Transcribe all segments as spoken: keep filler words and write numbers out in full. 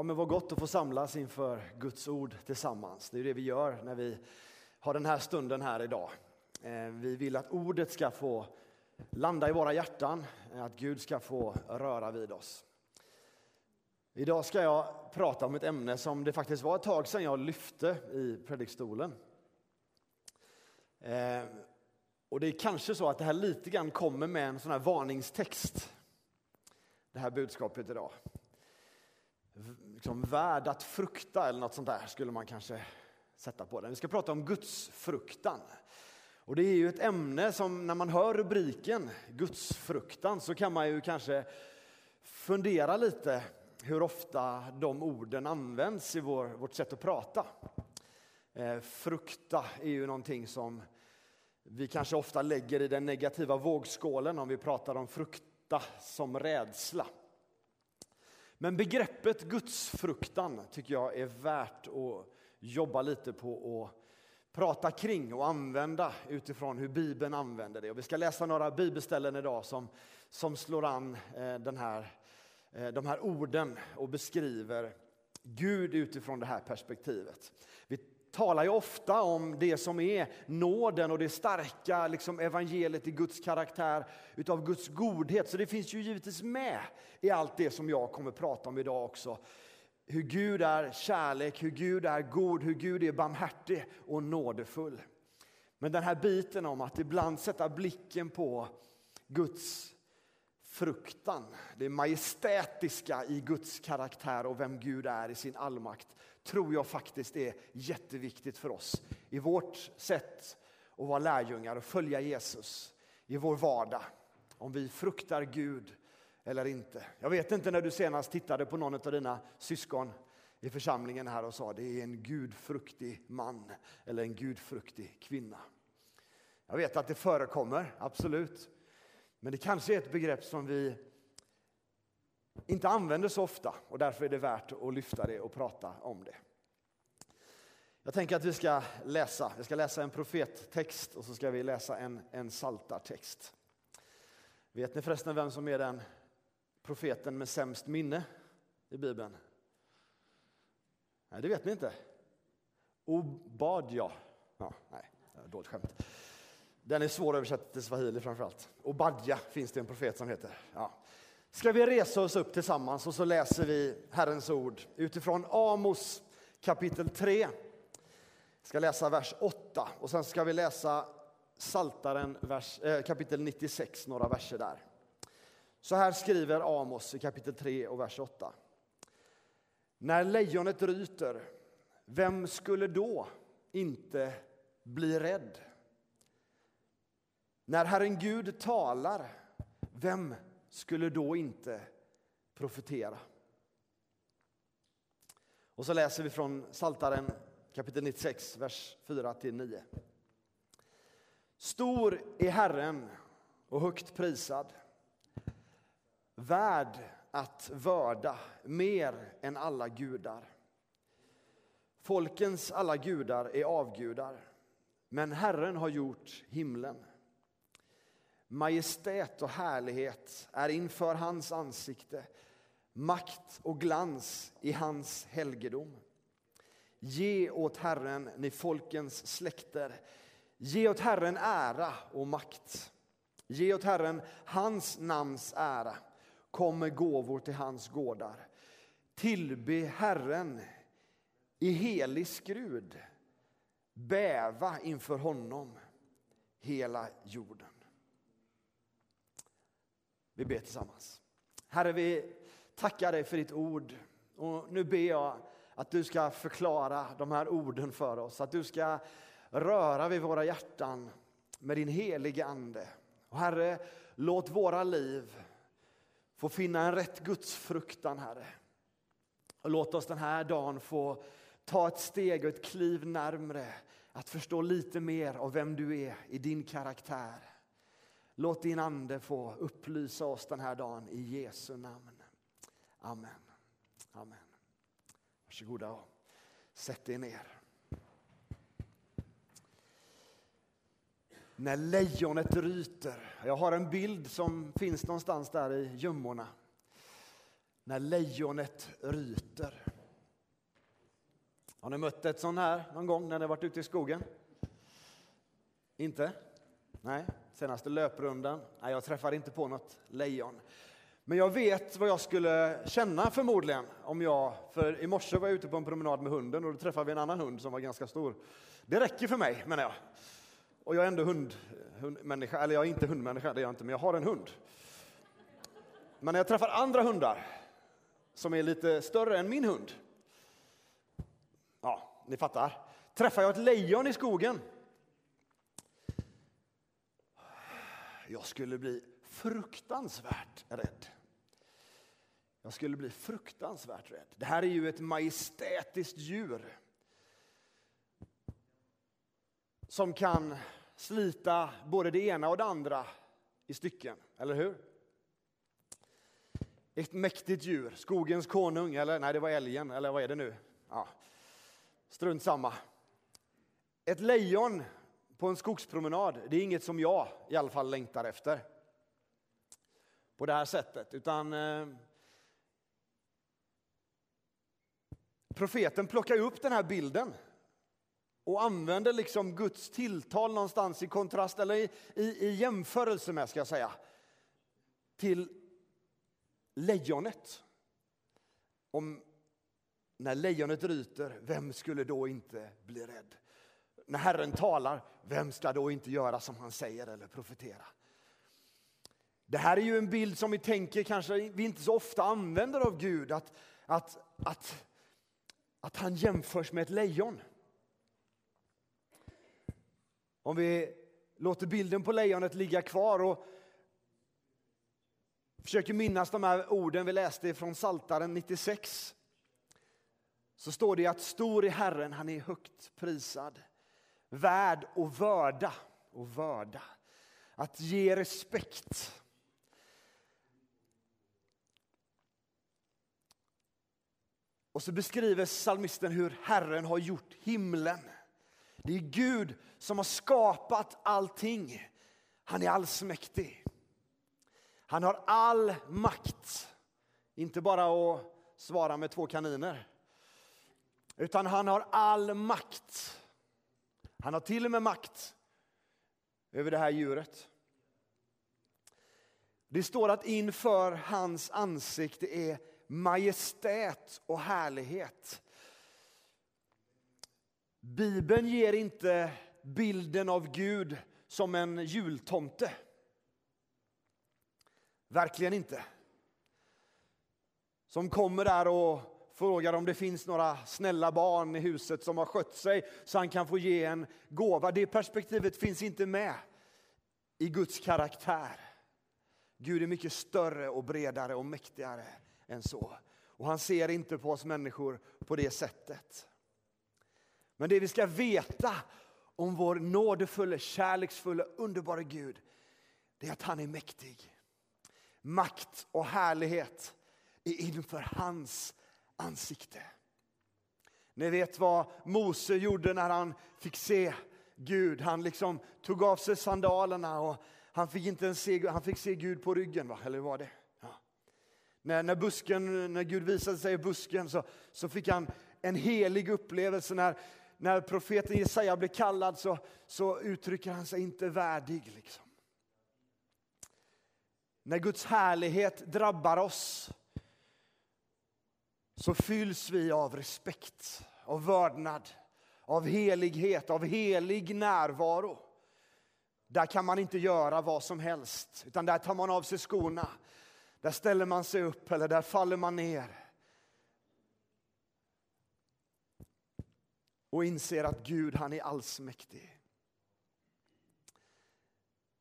Ja, men vad gott att få samlas inför Guds ord tillsammans. Det är det vi gör när vi har den här stunden här idag. Vi vill att ordet ska få landa i våra hjärtan, att Gud ska få röra vid oss. Idag ska jag prata om ett ämne som det faktiskt var ett tag sedan jag lyfte i predikstolen. Och det är kanske så att det här lite grann kommer med en sån här varningstext. Det här budskapet idag. Liksom värd att frukta eller något sånt där skulle man kanske sätta på den. Vi ska prata om Guds fruktan. Och det är ju ett ämne som när man hör rubriken Guds fruktan så kan man ju kanske fundera lite hur ofta de orden används i vår, vårt sätt att prata. Eh, frukta är ju någonting som vi kanske ofta lägger i den negativa vågskålen om vi pratar om frukta som rädsla. Men begreppet Guds fruktan tycker jag är värt att jobba lite på och prata kring och använda utifrån hur Bibeln använder det. Och vi ska läsa några bibelställen idag som, som slår an den här, de här orden och beskriver Gud utifrån det här perspektivet. Vi talar ju ofta om det som är nåden och det starka liksom evangeliet i Guds karaktär, utav Guds godhet. Så det finns ju givetvis med i allt det som jag kommer prata om idag också. Hur Gud är kärlek, hur Gud är god, hur Gud är barmhärtig och nådefull. Men den här biten om att ibland sätta blicken på Guds fruktan, det majestätiska i Guds karaktär och vem Gud är i sin allmakt, tror jag faktiskt är jätteviktigt för oss i vårt sätt att vara lärjungar och följa Jesus i vår vardag. Om vi fruktar Gud eller inte. Jag vet inte när du senast tittade på någon av dina syskon i församlingen här och sa det är en gudfruktig man eller en gudfruktig kvinna. Jag vet att det förekommer, absolut. Men det kanske är ett begrepp som vi inte använder så ofta och därför är det värt att lyfta det och prata om det. Jag tänker att vi ska läsa, vi ska läsa en profettext och så ska vi läsa en, en saltartext. Vet ni förresten vem som är den profeten med sämst minne i Bibeln? Nej, det vet ni inte. Obadja. Ja, nej, det är dåligt skämt. Den är svår översatt till swahili framförallt. Obadja finns det en profet som heter. Ja. Ska vi resa oss upp tillsammans och så läser vi Herrens ord utifrån Amos kapitel tre. Ska läsa vers åtta och sen ska vi läsa Saltaren vers, äh, kapitel nittiosex, några verser där. Så här skriver Amos i kapitel tre och vers åtta. När lejonet ryter, vem skulle då inte bli rädd? När Herren Gud talar, vem skulle då inte profetera? Och så läser vi från Saltaren kapitel nittiosex, vers fyra till nio. Stor är Herren och högt prisad, värd att vörda mer än alla gudar. Folkens alla gudar är avgudar, men Herren har gjort himlen. Majestät och härlighet är inför hans ansikte, makt och glans i hans helgedom. Ge åt Herren, ni folkens släkter, ge åt Herren ära och makt. Ge åt Herren hans namns ära. Kommer gåvor till hans gårdar. Tillbe Herren i helig skrud. Bäva inför honom hela jorden. Vi ber tillsammans. Herre, vi tackar dig för ditt ord. Och nu ber jag att du ska förklara de här orden för oss. Att du ska röra vid våra hjärtan med din heliga ande. Och Herre, låt våra liv få finna en rätt gudsfruktan, Herre. Och låt oss den här dagen få ta ett steg och ett kliv närmre att förstå lite mer av vem du är i din karaktär. Låt din ande få upplysa oss den här dagen i Jesu namn. Amen. Amen. Varsågoda och sätt er ner. När lejonet ryter. Jag har en bild som finns någonstans där i gömmorna. När lejonet ryter. Har ni mött ett sån här någon gång när ni varit ute i skogen? Inte? Nej, senaste löprundan. Nej, jag träffar inte på något lejon. Men jag vet vad jag skulle känna förmodligen om jag, för i morse var jag ute på en promenad med hunden och då träffade vi en annan hund som var ganska stor. Det räcker för mig, menar jag. Och jag är ändå hund, hundmänniska, eller jag är inte hundmänniska, det är jag inte, men jag har en hund. Men när jag träffar andra hundar som är lite större än min hund, ja, ni fattar. Träffar jag ett lejon i skogen, jag skulle bli fruktansvärt rädd. Jag skulle bli fruktansvärt rädd. Det här är ju ett majestätiskt djur som kan slita både det ena och det andra i stycken, eller hur? Ett mäktigt djur, skogens konung, eller nej, det var älgen, eller vad är det nu? Ja, strunt samma. Ett lejon på en skogspromenad, det är inget som jag i alla fall längtar efter på det här sättet, utan eh, profeten plockar upp den här bilden och använder liksom Guds tilltal någonstans i kontrast, eller i, i, i jämförelse med, ska jag säga, till lejonet. Om när lejonet ryter, vem skulle då inte bli rädd? När Herren talar, vem ska då inte göra som han säger eller profetera? Det här är ju en bild som vi tänker kanske vi inte så ofta använder av Gud. Att, att, att, att han jämförs med ett lejon. Om vi låter bilden på lejonet ligga kvar och försöker minnas de här orden vi läste från Psaltaren nittiosex. Så står det att stor är Herren, han är högt prisad. Värd och vörda och vörda. Att ge respekt. Och så beskriver psalmisten hur Herren har gjort himlen. Det är Gud som har skapat allting. Han är allsmäktig. Han har all makt. Inte bara att svara med två kaniner. Utan han har all makt. Han har till och med makt över det här djuret. Det står att inför hans ansikte är majestät och härlighet. Bibeln ger inte bilden av Gud som en jultomte. Verkligen inte. Som kommer där och frågar om det finns några snälla barn i huset som har skött sig så han kan få ge en gåva. Det perspektivet finns inte med i Guds karaktär. Gud är mycket större och bredare och mäktigare än så. Och han ser inte på oss människor på det sättet. Men det vi ska veta om vår nådefulla, kärleksfulla, underbara Gud, det är att han är mäktig. Makt och härlighet är inför hans ansikte. Ni vet vad Mose gjorde när han fick se Gud. Han liksom tog av sig sandalerna och han fick inte ens se, han fick se Gud på ryggen, va? Eller var det? Ja. När, när, busken, när Gud visade sig i busken så, så fick han en helig upplevelse. När, när profeten Jesaja blev kallad så, så uttrycker han sig inte värdig. Liksom. När Guds härlighet drabbar oss så fylls vi av respekt, av vördnad, av helighet, av helig närvaro. Där kan man inte göra vad som helst, utan där tar man av sig skorna. Där ställer man sig upp eller där faller man ner. Och inser att Gud, han är allsmäktig.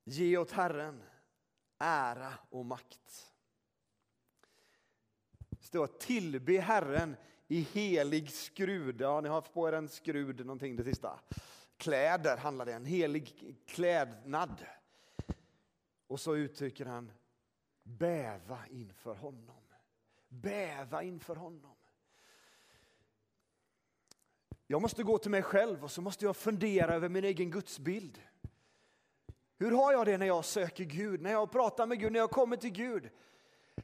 Ge åt Herren ära och makt. Står tillbe Herren i helig skrud. Ja, ni har haft på er en skrud, någonting det sista. Kläder handlar det, en helig klädnad. Och så uttrycker han bäva inför honom. Bäva inför honom. Jag måste gå till mig själv och så måste jag fundera över min egen gudsbild. Hur har jag det när jag söker Gud, när jag pratar med Gud, när jag kommer till Gud?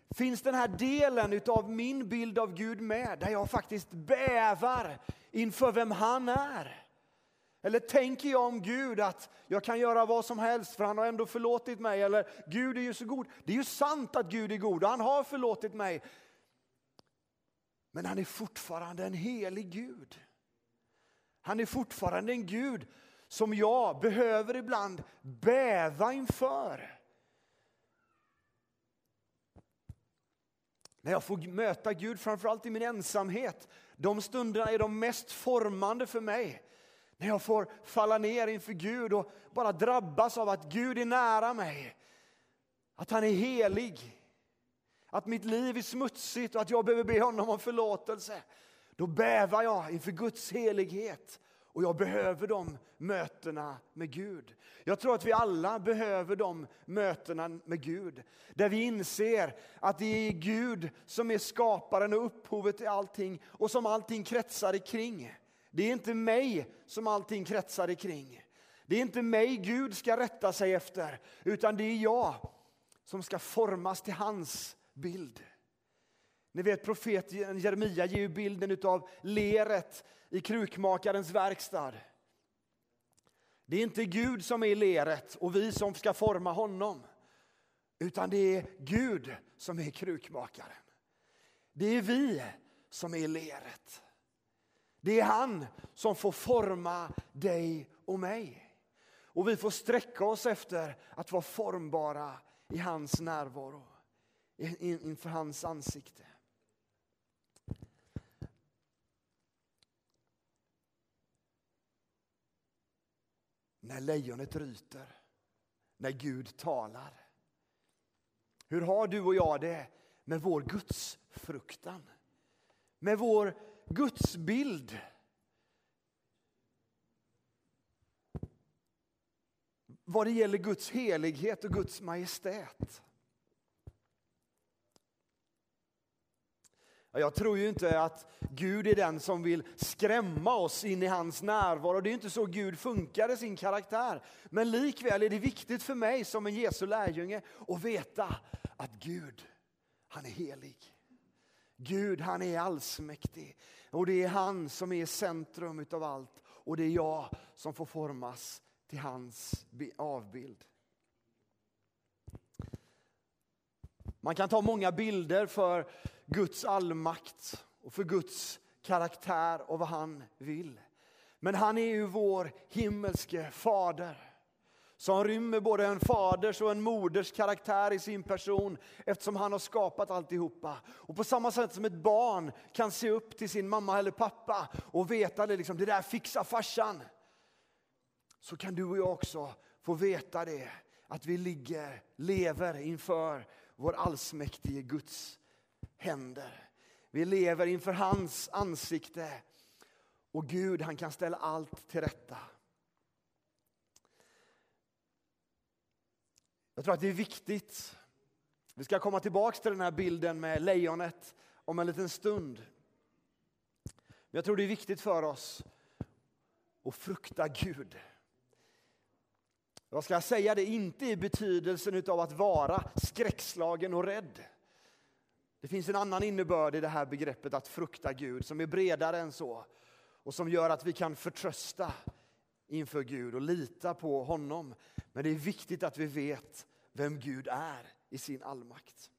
Finns den här delen utav min bild av Gud med, där jag faktiskt bävar inför vem han är? Eller tänker jag om Gud att jag kan göra vad som helst för han har ändå förlåtit mig? Eller Gud är ju så god. Det är ju sant att Gud är god och han har förlåtit mig. Men han är fortfarande en helig Gud. Han är fortfarande en Gud som jag behöver ibland bäva inför. När jag får möta Gud, framförallt i min ensamhet, de stunderna är de mest formande för mig. När jag får falla ner inför Gud och bara drabbas av att Gud är nära mig. Att han är helig. Att mitt liv är smutsigt och att jag behöver be honom om förlåtelse. Då bävar jag inför Guds helighet. Och jag behöver de mötena med Gud. Jag tror att vi alla behöver de mötena med Gud. Där vi inser att det är Gud som är skaparen och upphovet till allting. Och som allting kretsar kring. Det är inte mig som allting kretsar kring. Det är inte mig Gud ska rätta sig efter. Utan det är jag som ska formas till hans bild. Ni vet, profeten Jeremia ger ju bilden av leret i krukmakarens verkstad. Det är inte Gud som är leret och vi som ska forma honom. Utan det är Gud som är krukmakaren. Det är vi som är leret. Det är han som får forma dig och mig. Och vi får sträcka oss efter att vara formbara i hans närvaro. Inför hans ansikte. När lejonet ryter. När Gud talar. Hur har du och jag det med vår Guds fruktan? Med vår Guds bild. Vad det gäller Guds helighet och Guds majestät. Jag tror ju inte att Gud är den som vill skrämma oss in i hans närvaro. Det är inte så Gud funkar i sin karaktär. Men likväl är det viktigt för mig som en Jesu lärjunge att veta att Gud, han är helig. Gud, han är allsmäktig. Och det är han som är centrum utav allt. Och det är jag som får formas till hans avbild. Man kan ta många bilder för Guds allmakt och för Guds karaktär och vad han vill. Men han är ju vår himmelske fader. Som rymmer både en faders och en moders karaktär i sin person. Eftersom han har skapat alltihopa. Och på samma sätt som ett barn kan se upp till sin mamma eller pappa. Och veta det, liksom, det där fixar farsan. Så kan du och jag också få veta det. Att vi ligger, lever inför vår allsmäktige Guds händer. Vi lever inför hans ansikte. Och Gud, han kan ställa allt till rätta. Jag tror att det är viktigt. Vi ska komma tillbaka till den här bilden med lejonet om en liten stund. Men jag tror det är viktigt för oss att frukta Gud. Jag ska säga det inte i betydelsen av att vara skräckslagen och rädd. Det finns en annan innebörd i det här begreppet att frukta Gud som är bredare än så. Och som gör att vi kan förtrösta inför Gud och lita på honom. Men det är viktigt att vi vet vem Gud är i sin allmakt.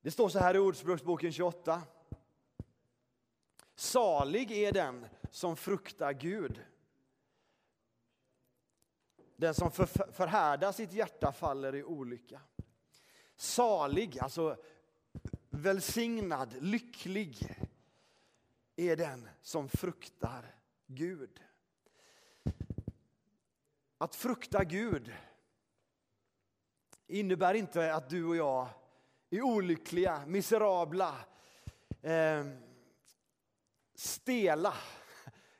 Det står så här i Ordspråksboken tjugoåtta. Salig är den som fruktar Gud. Den som för- förhärdar sitt hjärta faller i olycka. Salig, alltså välsignad, lycklig är den som fruktar Gud. Att frukta Gud innebär inte att du och jag är olyckliga, miserabla, eh, stela.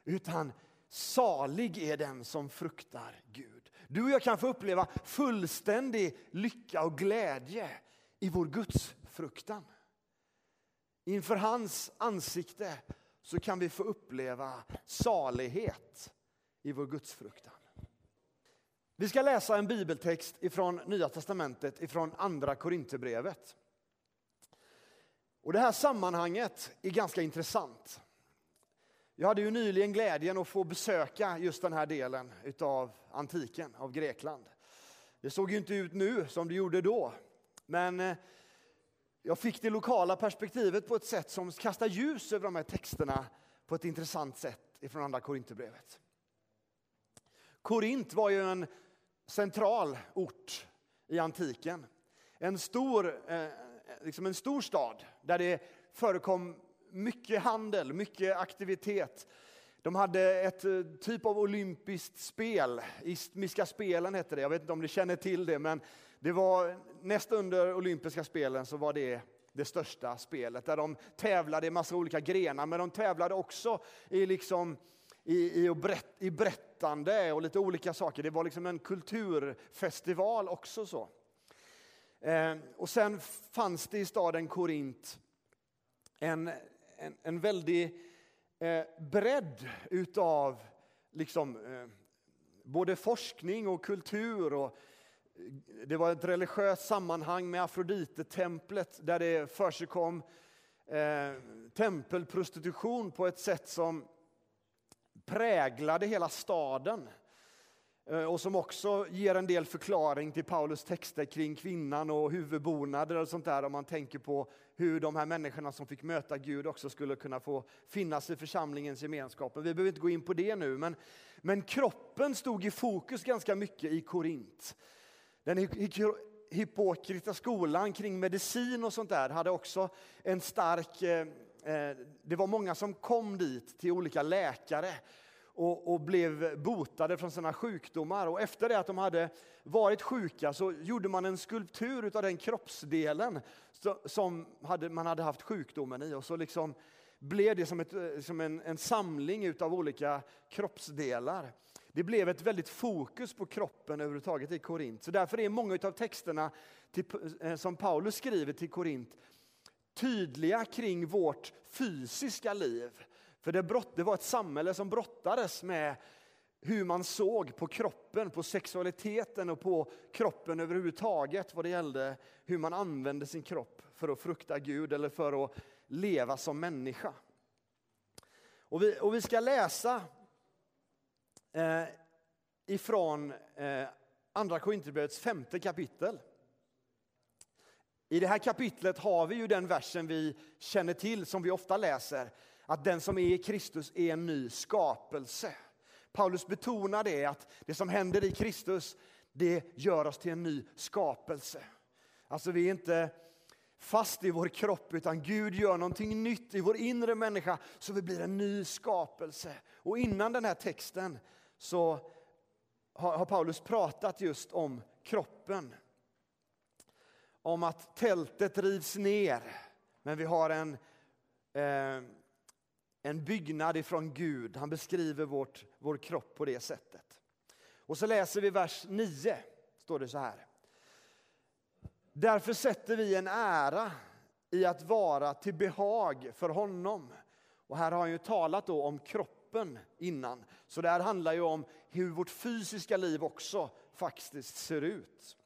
Utan salig är den som fruktar Gud. Du och jag kan få uppleva fullständig lycka och glädje i vår Guds fruktan. Inför hans ansikte så kan vi få uppleva salighet i vår Guds fruktan. Vi ska läsa en bibeltext ifrån Nya testamentet, ifrån Andra Korinthierbrevet. Och det här sammanhanget är ganska intressant. Jag hade ju nyligen glädjen att få besöka just den här delen utav antiken, av Grekland. Det såg ju inte ut nu som det gjorde då. Men jag fick det lokala perspektivet på ett sätt som kastar ljus över de här texterna på ett intressant sätt ifrån Andra Korinthierbrevet. Korint var ju en central ort i antiken. En stor, eh, liksom en stor stad där det förekom mycket handel, mycket aktivitet. De hade ett typ av olympiskt spel, Istmiska spelen hette det. Jag vet inte om ni känner till det, men det var näst under olympiska spelen så var det det största spelet. Där de tävlade i massa olika grenar, men de tävlade också i liksom... I, i, brett, i berättande och lite olika saker. Det var liksom en kulturfestival också så. Eh, och sen fanns det i staden Korint en, en, en väldig eh, bredd utav liksom, eh, både forskning och kultur. Och det var ett religiöst sammanhang med Afrodite-templet där det försigkom eh, tempelprostitution på ett sätt som präglade hela staden och som också ger en del förklaring till Paulus texter kring kvinnan och huvudbonader och sånt där, om man tänker på hur de här människorna som fick möta Gud också skulle kunna få finnas i församlingens gemenskap. Vi behöver inte gå in på det nu, men, men kroppen stod i fokus ganska mycket i Korint. Den Hippokratiska skolan kring medicin och sånt där hade också en stark... Det var många som kom dit till olika läkare och, och blev botade från sina sjukdomar. Och efter det att de hade varit sjuka så gjorde man en skulptur av den kroppsdelen som hade, man hade haft sjukdomen i. Och så liksom blev det som, ett, som en, en samling av olika kroppsdelar. Det blev ett väldigt fokus på kroppen överhuvudtaget i Korint. Så därför är många av texterna till, som Paulus skriver till Korint tydliga kring vårt fysiska liv. För det, brott, det var ett samhälle som brottades med hur man såg på kroppen, på sexualiteten och på kroppen överhuvudtaget. Vad det gällde hur man använde sin kropp för att frukta Gud eller för att leva som människa. Och vi, och vi ska läsa eh, ifrån eh, Andra Korinthierbrevets femte kapitel. I det här kapitlet har vi ju den versen vi känner till som vi ofta läser. Att den som är i Kristus är en ny skapelse. Paulus betonar det, att det som händer i Kristus, det gör oss till en ny skapelse. Alltså vi är inte fast i vår kropp, utan Gud gör någonting nytt i vår inre människa så vi blir en ny skapelse. Och innan den här texten så har Paulus pratat just om kroppen. Om att tältet rivs ner. Men vi har en, eh, en byggnad ifrån Gud. Han beskriver vårt, vår kropp på det sättet. Och så läser vi vers nio. Står det så här. Därför sätter vi en ära i att vara till behag för honom. Och här har han ju talat då om kroppen innan. Så det här handlar ju om hur vårt fysiska liv också faktiskt ser ut.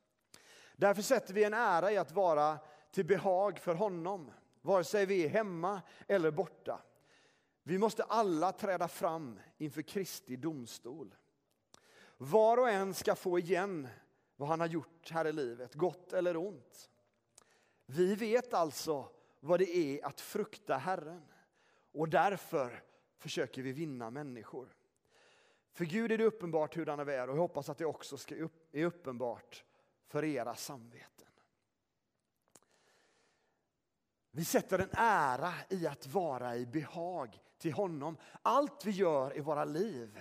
Därför sätter vi en ära i att vara till behag för honom, vare sig vi är hemma eller borta. Vi måste alla träda fram inför Kristi domstol. Var och en ska få igen vad han har gjort här i livet, gott eller ont. Vi vet alltså vad det är att frukta Herren, och därför försöker vi vinna människor. För Gud är det uppenbart hur han är, och jag hoppas att det också ska upp, är uppenbart för era samveten. Vi sätter en ära i att vara i behag till honom. Allt vi gör i våra liv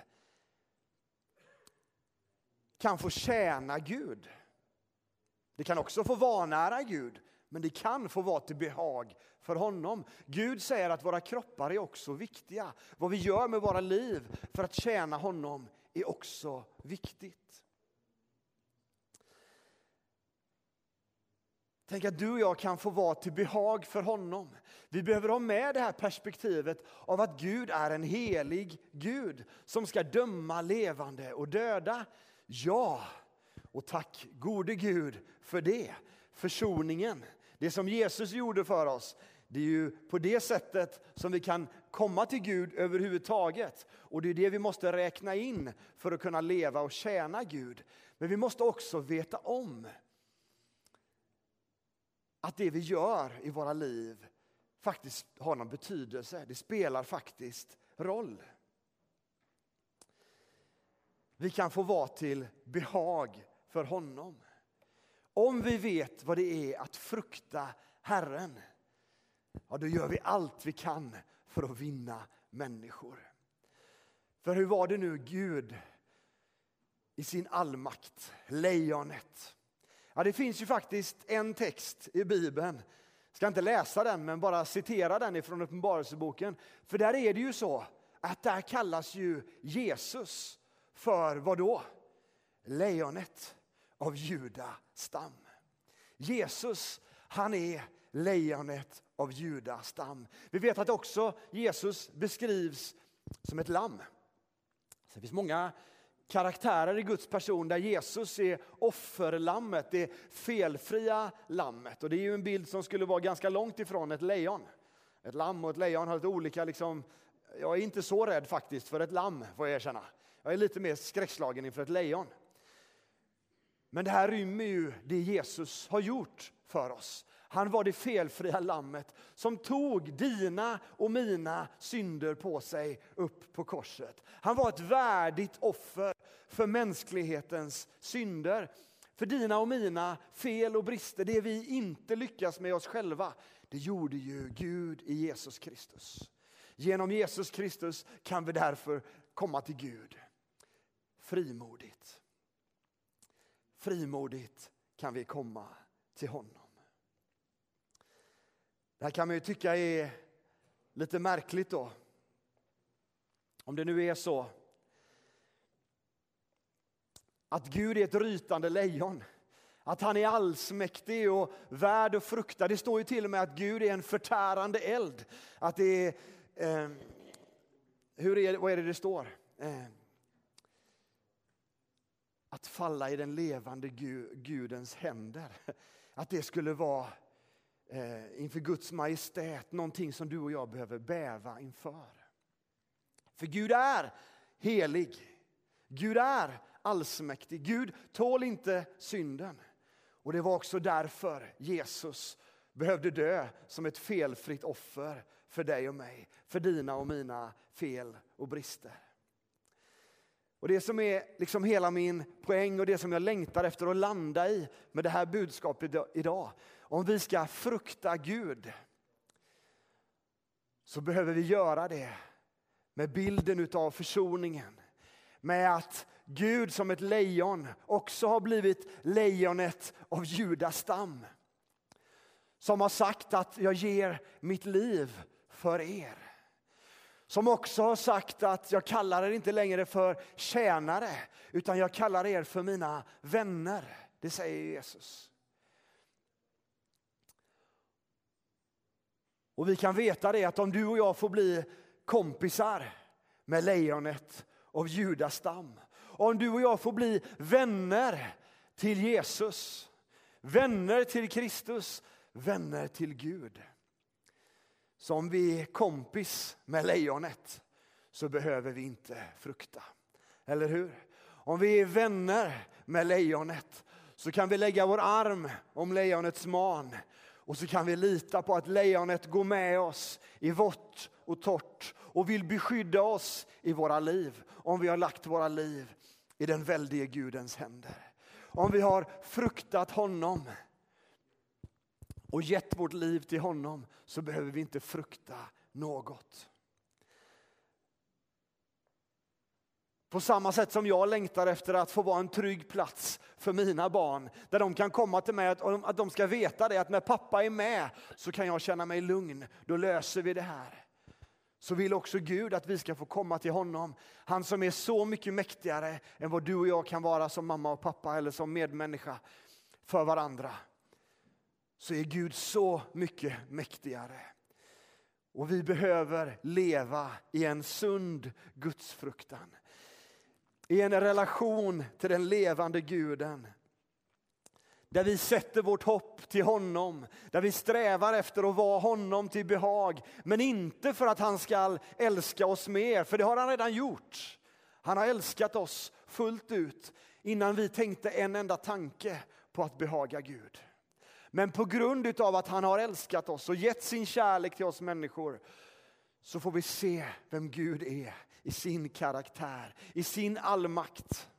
kan få tjäna Gud. Det kan också få vanära Gud, men det kan få vara till behag för honom. Gud säger att våra kroppar är också viktiga. Vad vi gör med våra liv för att tjäna honom är också viktigt. Tänk att du och jag kan få vara till behag för honom. Vi behöver ha med det här perspektivet av att Gud är en helig Gud som ska döma levande och döda. Ja, och tack gode Gud för det. Försoningen, det som Jesus gjorde för oss. Det är ju på det sättet som vi kan komma till Gud överhuvudtaget. Och det är det vi måste räkna in för att kunna leva och tjäna Gud. Men vi måste också veta om att det vi gör i våra liv faktiskt har någon betydelse. Det spelar faktiskt roll. Vi kan få vara till behag för honom. Om vi vet vad det är att frukta Herren, ja, då gör vi allt vi kan för att vinna människor. För hur var det nu Gud i sin allmakt, lejonet? Ja, det finns ju faktiskt en text i Bibeln. Jag ska inte läsa den, men bara citera den ifrån Uppenbarelseboken. För där är det ju så att där kallas ju Jesus för vad då? Lejonet av Juda stam. Jesus, han är lejonet av Juda stam. Vi vet att också Jesus beskrivs som ett lamm. Det finns många karaktärer i Guds person där Jesus är offerlammet, det felfria lammet. Och det är ju en bild som skulle vara ganska långt ifrån ett lejon. Ett lamm och ett lejon har lite olika liksom... Jag är inte så rädd faktiskt för ett lamm, får jag erkänna. Jag är lite mer skräckslagen inför ett lejon. Men det här rymmer ju det Jesus har gjort för oss. Han var det felfria lammet som tog dina och mina synder på sig upp på korset. Han var ett värdigt offer för mänsklighetens synder. För dina och mina fel och brister, det vi inte lyckas med oss själva, det gjorde ju Gud i Jesus Kristus. Genom Jesus Kristus kan vi därför komma till Gud. Frimodigt. Frimodigt kan vi komma till honom. Det här kan man ju tycka är lite märkligt då. Om det nu är så att Gud är ett rytande lejon. Att han är allsmäktig och värd och frukta. Det står ju till och med att Gud är en förtärande eld. Att det är... Eh, hur är, vad är det det står? Eh, att falla i den levande Gud, Gudens händer. Att det skulle vara... inför Guds majestät, någonting som du och jag behöver bäva inför. För Gud är helig. Gud är allsmäktig. Gud tål inte synden. Och det var också därför Jesus behövde dö som ett felfritt offer för dig och mig. För dina och mina fel och brister. Och det som är liksom hela min poäng och det som jag längtar efter att landa i med det här budskapet idag. Om vi ska frukta Gud så behöver vi göra det med bilden utav försoningen. Med att Gud som ett lejon också har blivit lejonet av Judas stam. Som har sagt att jag ger mitt liv för er. Som också har sagt att jag kallar er inte längre för tjänare utan jag kallar er för mina vänner. Det säger Jesus. Och vi kan veta det att om du och jag får bli kompisar med lejonet av Judas stam. Om du och jag får bli vänner till Jesus. Vänner till Kristus. Vänner till Gud. Så om vi är kompis med lejonet så behöver vi inte frukta. Eller hur? Om vi är vänner med lejonet så kan vi lägga vår arm om lejonets man. Och så kan vi lita på att lejonet går med oss i vått och torrt. Och vill beskydda oss i våra liv. Om vi har lagt våra liv i den väldige Gudens händer. Om vi har fruktat honom. Och gett vårt liv till honom så behöver vi inte frukta något. På samma sätt som jag längtar efter att få vara en trygg plats för mina barn. Där de kan komma till mig och att de ska veta det. Att när pappa är med så kan jag känna mig lugn. Då löser vi det här. Så vill också Gud att vi ska få komma till honom. Han som är så mycket mäktigare än vad du och jag kan vara som mamma och pappa. Eller som medmänniska för varandra. Så är Gud så mycket mäktigare. Och vi behöver leva i en sund gudsfruktan. i en relation till den levande Guden. Där vi sätter vårt hopp till honom. Där vi strävar efter att vara honom till behag. Men inte för att han ska älska oss mer. För det har han redan gjort. Han har älskat oss fullt ut. Innan vi tänkte en enda tanke på att behaga Gud. Men på grund av att han har älskat oss och gett sin kärlek till oss människor. Så får vi se vem Gud är i sin karaktär. I sin allmakt.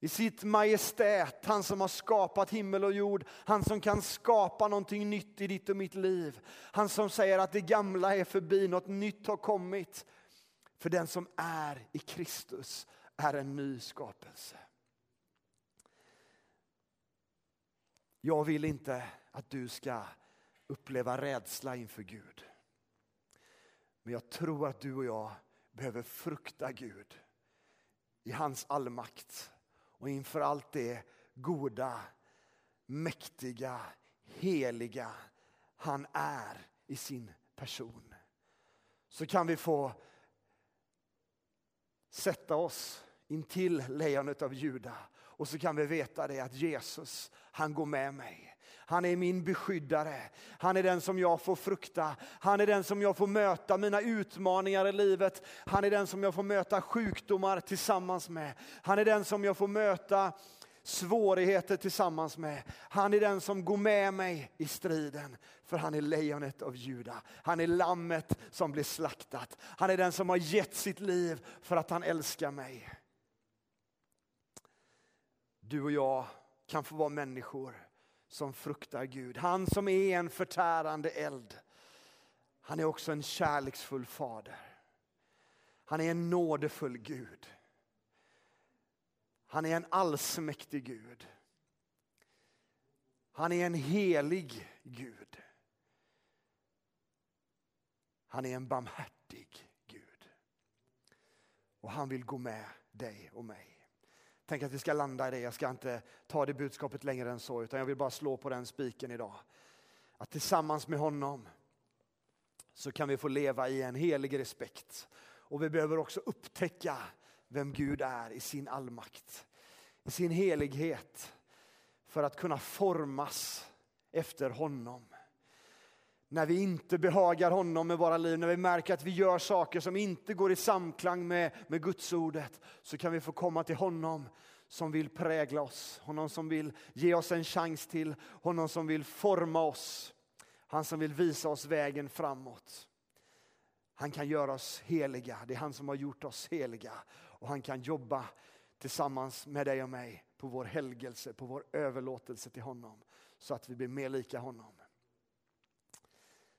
I sitt majestät, han som har skapat himmel och jord. Han som kan skapa någonting nytt i ditt och mitt liv. Han som säger att det gamla är förbi, något nytt har kommit. För den som är i Kristus är en ny skapelse. Jag vill inte att du ska uppleva rädsla inför Gud. Men jag tror att du och jag behöver frukta Gud i hans allmakt. Och inför allt det goda, mäktiga, heliga han är i sin person. Så kan vi få sätta oss intill lejonet av Juda. Och så kan vi veta det att Jesus, han går med mig. Han är min beskyddare. Han är den som jag får frukta. Han är den som jag får möta mina utmaningar i livet. Han är den som jag får möta sjukdomar tillsammans med. Han är den som jag får möta svårigheter tillsammans med. Han är den som går med mig i striden. För han är lejonet av Juda. Han är lammet som blir slaktat. Han är den som har gett sitt liv för att han älskar mig. Du och jag kan få vara människor som fruktar Gud. Han som är en förtärande eld. Han är också en kärleksfull fader. Han är en nådefull Gud. Han är en allsmäktig Gud. Han är en helig Gud. Han är en barmhärtig Gud. Och han vill gå med dig och mig. Tänk att vi ska landa i det. Jag ska inte ta det budskapet längre än så. Utan jag vill bara slå på den spiken idag. Att tillsammans med honom så kan vi få leva i en helig respekt. Och vi behöver också upptäcka vem Gud är i sin allmakt. I sin helighet. För att kunna formas efter honom. När vi inte behagar honom med våra liv, när vi märker att vi gör saker som inte går i samklang med, med Guds ordet, så kan vi få komma till honom som vill prägla oss. Honom som vill ge oss en chans till. Honom som vill forma oss. Han som vill visa oss vägen framåt. Han kan göra oss heliga. Det är han som har gjort oss heliga. Och han kan jobba tillsammans med dig och mig på vår helgelse, på vår överlåtelse till honom. Så att vi blir mer lika honom.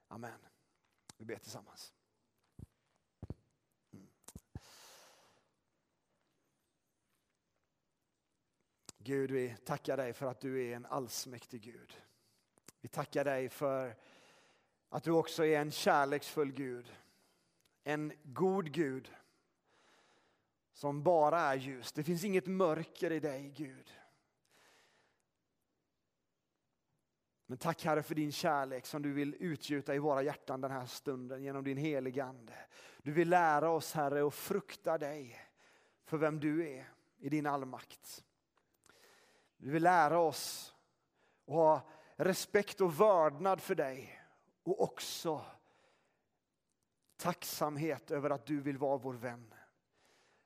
Amen. Vi ber tillsammans. Mm. Gud, vi tackar dig för att du är en allsmäktig Gud. Vi tackar dig för att du också är en kärleksfull Gud. En god Gud som bara är ljus. Det finns inget mörker i dig, Gud. Men tack Herre för din kärlek som du vill utgjuta i våra hjärtan den här stunden genom din heliga ande. Du vill lära oss Herre och frukta dig för vem du är i din allmakt. Du vill lära oss att ha respekt och vördnad för dig. Och också tacksamhet över att du vill vara vår vän.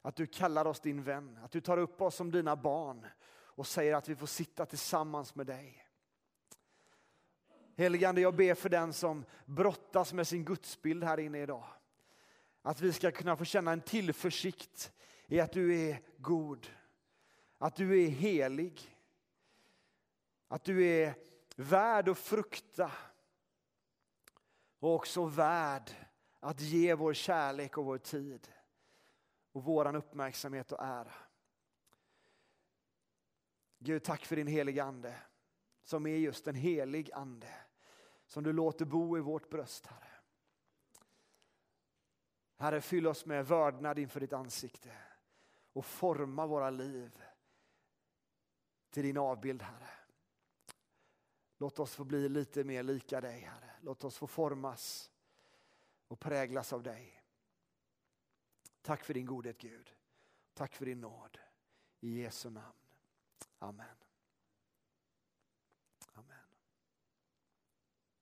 Att du kallar oss din vän. Att du tar upp oss som dina barn och säger att vi får sitta tillsammans med dig. Helige Ande, jag ber för den som brottas med sin gudsbild här inne idag. Att vi ska kunna få känna en tillförsikt i att du är god. Att du är helig. Att du är värd att frukta. Och också värd att ge vår kärlek och vår tid. Och våran uppmärksamhet och ära. Gud, tack för din heliga ande. Som är just en helig ande. Som du låter bo i vårt bröst, Herre. Herre, fyll oss med vördnad inför ditt ansikte. Och forma våra liv till din avbild, Herre. Låt oss få bli lite mer lika dig, Herre. Låt oss få formas och präglas av dig. Tack för din godhet, Gud. Tack för din nåd. I Jesu namn. Amen.